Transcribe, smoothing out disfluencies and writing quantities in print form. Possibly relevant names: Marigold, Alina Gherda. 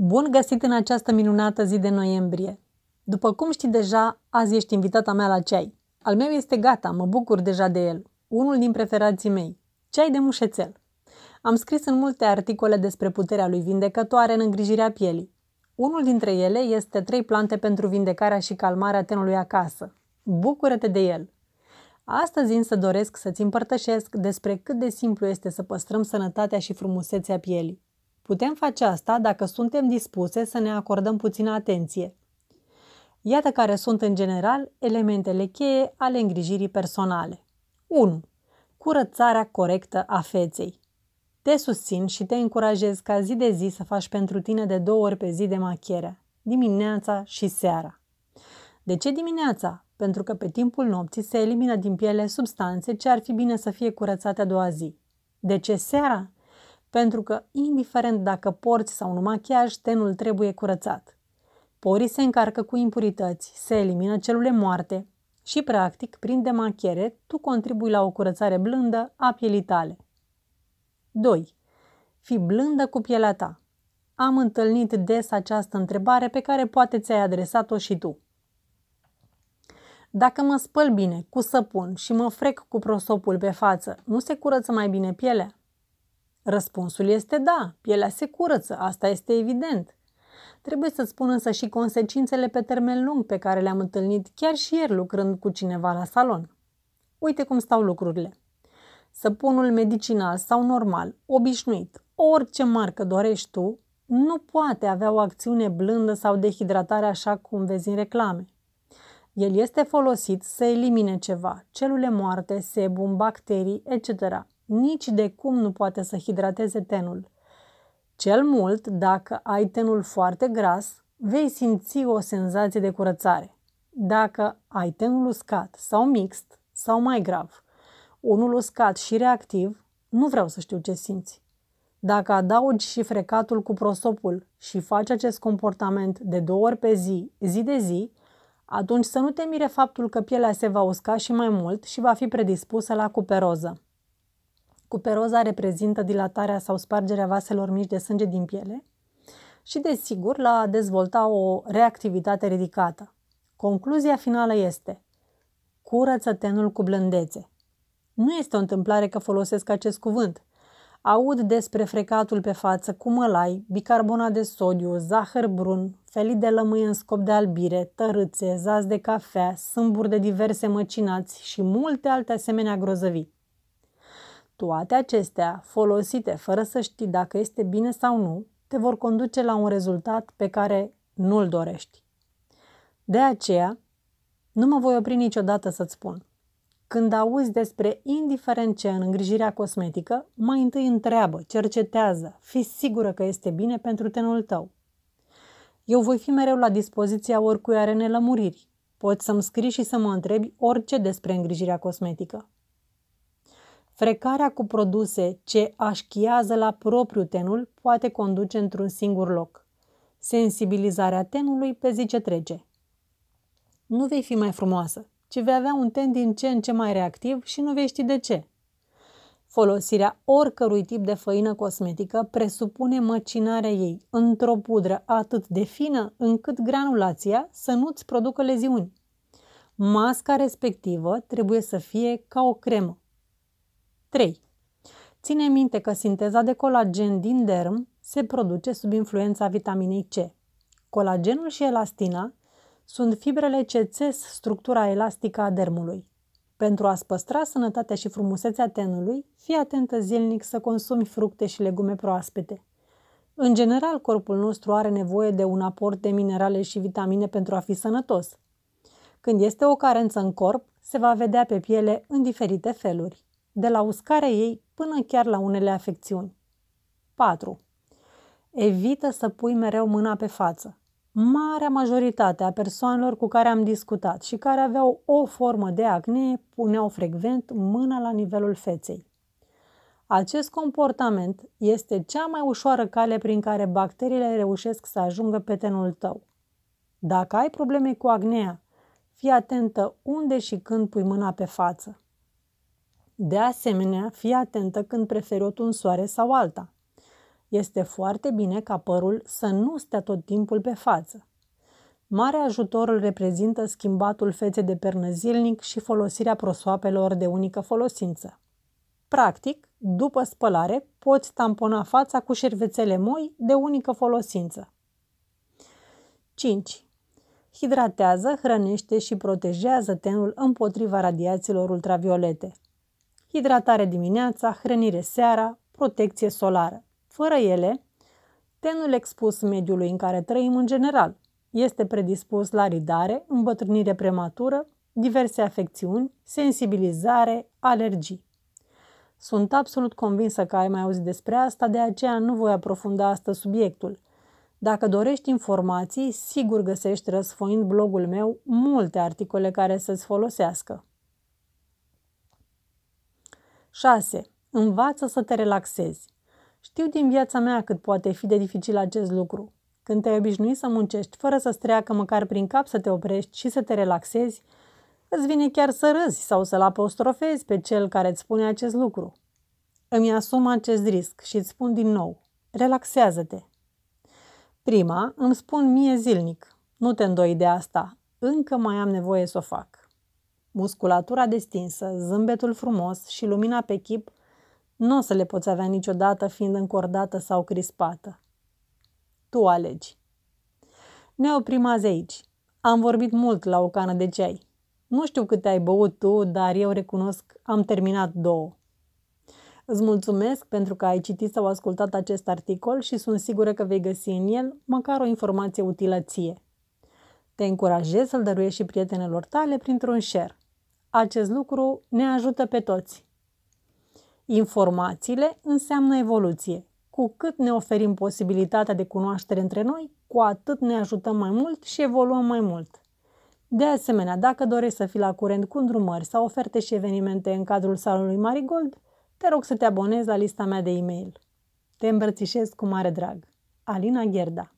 Bun găsit în această minunată zi de noiembrie! După cum știi deja, azi ești invitata mea la ceai. Al meu este gata, mă bucur deja de el. Unul din preferații mei, ceai de mușețel. Am scris în multe articole despre puterea lui vindecătoare în îngrijirea pielii. Unul dintre ele este 3 plante pentru vindecarea și calmarea tenului acasă. Bucură-te de el! Astăzi însă doresc să-ți împărtășesc despre cât de simplu este să păstrăm sănătatea și frumusețea pielii. Putem face asta dacă suntem dispuse să ne acordăm puțină atenție. Iată care sunt în general elementele cheie ale îngrijirii personale. 1. Curățarea corectă a feței. Te susțin și te încurajez ca zi de zi să faci pentru tine de 2 ori pe zi demachierea, dimineața și seara. De ce dimineața? Pentru că pe timpul nopții se elimină din piele substanțe ce ar fi bine să fie curățate a doua zi. De ce seara? Pentru că, indiferent dacă porți sau nu machiaj, tenul trebuie curățat. Porii se încarcă cu impurități, se elimină celule moarte și, practic, prin demachiere, tu contribui la o curățare blândă a pielii tale. 2. Fii blândă cu pielea ta. Am întâlnit des această întrebare pe care poate ți-ai adresat-o și tu. Dacă mă spăl bine cu săpun și mă frec cu prosopul pe față, nu se curăță mai bine pielea? Răspunsul este da, pielea se curăță, asta este evident. Trebuie să-ți spun însă și consecințele pe termen lung pe care le-am întâlnit chiar și ieri lucrând cu cineva la salon. Uite cum stau lucrurile. Săpunul medicinal sau normal, obișnuit, orice marcă dorești tu, nu poate avea o acțiune blândă sau de hidratare așa cum vezi în reclame. El este folosit să elimine ceva, celule moarte, sebum, bacterii, etc. Nici de cum nu poate să hidrateze tenul. Cel mult, dacă ai tenul foarte gras, vei simți o senzație de curățare. Dacă ai tenul uscat sau mixt, sau mai grav, unul uscat și reactiv, nu vreau să știu ce simți. Dacă adaugi și frecatul cu prosopul și faci acest comportament de 2 ori pe zi, zi de zi, atunci să nu te mire faptul că pielea se va usca și mai mult și va fi predispusă la cuperoză. Cuperoza reprezintă dilatarea sau spargerea vaselor mici de sânge din piele și, desigur, la a dezvolta o reactivitate ridicată. Concluzia finală este: curăță tenul cu blândețe. Nu este o întâmplare că folosesc acest cuvânt. Aud despre frecatul pe față cu mălai, bicarbonat de sodiu, zahăr brun, felii de lămâie în scop de albire, tărâțe, zați de cafea, sâmburi de diverse măcinați și multe alte asemenea grozăvii. Toate acestea, folosite fără să știi dacă este bine sau nu, te vor conduce la un rezultat pe care nu-l dorești. De aceea, nu mă voi opri niciodată să-ți spun. Când auzi despre indiferent ce în îngrijirea cosmetică, mai întâi întreabă, cercetează, fii sigură că este bine pentru tenul tău. Eu voi fi mereu la dispoziția oricui are nelămuriri. Poți să-mi scrii și să mă întrebi orice despre îngrijirea cosmetică. Frecarea cu produse ce așchiază la propriu tenul poate conduce într-un singur loc: sensibilizarea tenului pe zi ce trece. Nu vei fi mai frumoasă, ci vei avea un ten din ce în ce mai reactiv și nu vei ști de ce. Folosirea oricărui tip de făină cosmetică presupune măcinarea ei într-o pudră atât de fină încât granulația să nu-ți producă leziuni. Masca respectivă trebuie să fie ca o cremă. 3. Ține minte că sinteza de colagen din derm se produce sub influența vitaminei C. Colagenul și elastina sunt fibrele ce țes structura elastică a dermului. Pentru a-ți păstra sănătatea și frumusețea tenului, fii atentă zilnic să consumi fructe și legume proaspete. În general, corpul nostru are nevoie de un aport de minerale și vitamine pentru a fi sănătos. Când este o carență în corp, se va vedea pe piele în diferite feluri, de la uscarea ei până chiar la unele afecțiuni. 4. Evită să pui mereu mâna pe față. Marea majoritate a persoanelor cu care am discutat și care aveau o formă de acne puneau frecvent mâna la nivelul feței. Acest comportament este cea mai ușoară cale prin care bacteriile reușesc să ajungă pe tenul tău. Dacă ai probleme cu acnea, fii atentă unde și când pui mâna pe față. De asemenea, fii atentă când preferi o tunsoare sau alta. Este foarte bine ca părul să nu stea tot timpul pe față. Mare ajutor îl reprezintă schimbatul feței de pernă zilnic și folosirea prosoapelor de unică folosință. Practic, după spălare, poți tampona fața cu șervețele moi de unică folosință. 5. Hidratează, hrănește și protejează tenul împotriva radiațiilor ultraviolete. Hidratare dimineața, hrănire seara, protecție solară. Fără ele, tenul expus mediului în care trăim în general este predispus la ridare, îmbătrânire prematură, diverse afecțiuni, sensibilizare, alergii. Sunt absolut convinsă că ai mai auzit despre asta, de aceea nu voi aprofunda astăzi subiectul. Dacă dorești informații, sigur găsești răsfoind blogul meu multe articole care să-ți folosească. 6. Învață să te relaxezi. Știu din viața mea cât poate fi de dificil acest lucru. Când te-ai obișnuit să muncești fără să-ți treacă măcar prin cap să te oprești și să te relaxezi, îți vine chiar să râzi sau să-l apostrofezi pe cel care îți spune acest lucru. Îmi asum acest risc și îți spun din nou, relaxează-te. Prima îmi spun mie zilnic, nu te îndoi de asta, încă mai am nevoie să o fac. Musculatura destinsă, zâmbetul frumos și lumina pe chip nu o să le poți avea niciodată fiind încordată sau crispată. Tu alegi. Ne oprim azi aici. Am vorbit mult la o cană de ceai. Nu știu câte ai băut tu, dar eu recunosc, am terminat 2. Îți mulțumesc pentru că ai citit sau ascultat acest articol și sunt sigură că vei găsi în el măcar o informație utilă ție. Te încurajez să-l dăruiești și prietenelor tale printr-un share. Acest lucru ne ajută pe toți. Informațiile înseamnă evoluție. Cu cât ne oferim posibilitatea de cunoaștere între noi, cu atât ne ajutăm mai mult și evoluăm mai mult. De asemenea, dacă dorești să fii la curent cu îndrumări sau oferte și evenimente în cadrul salonului Marigold, te rog să te abonezi la lista mea de e-mail. Te îmbrățișez cu mare drag. Alina Gherda.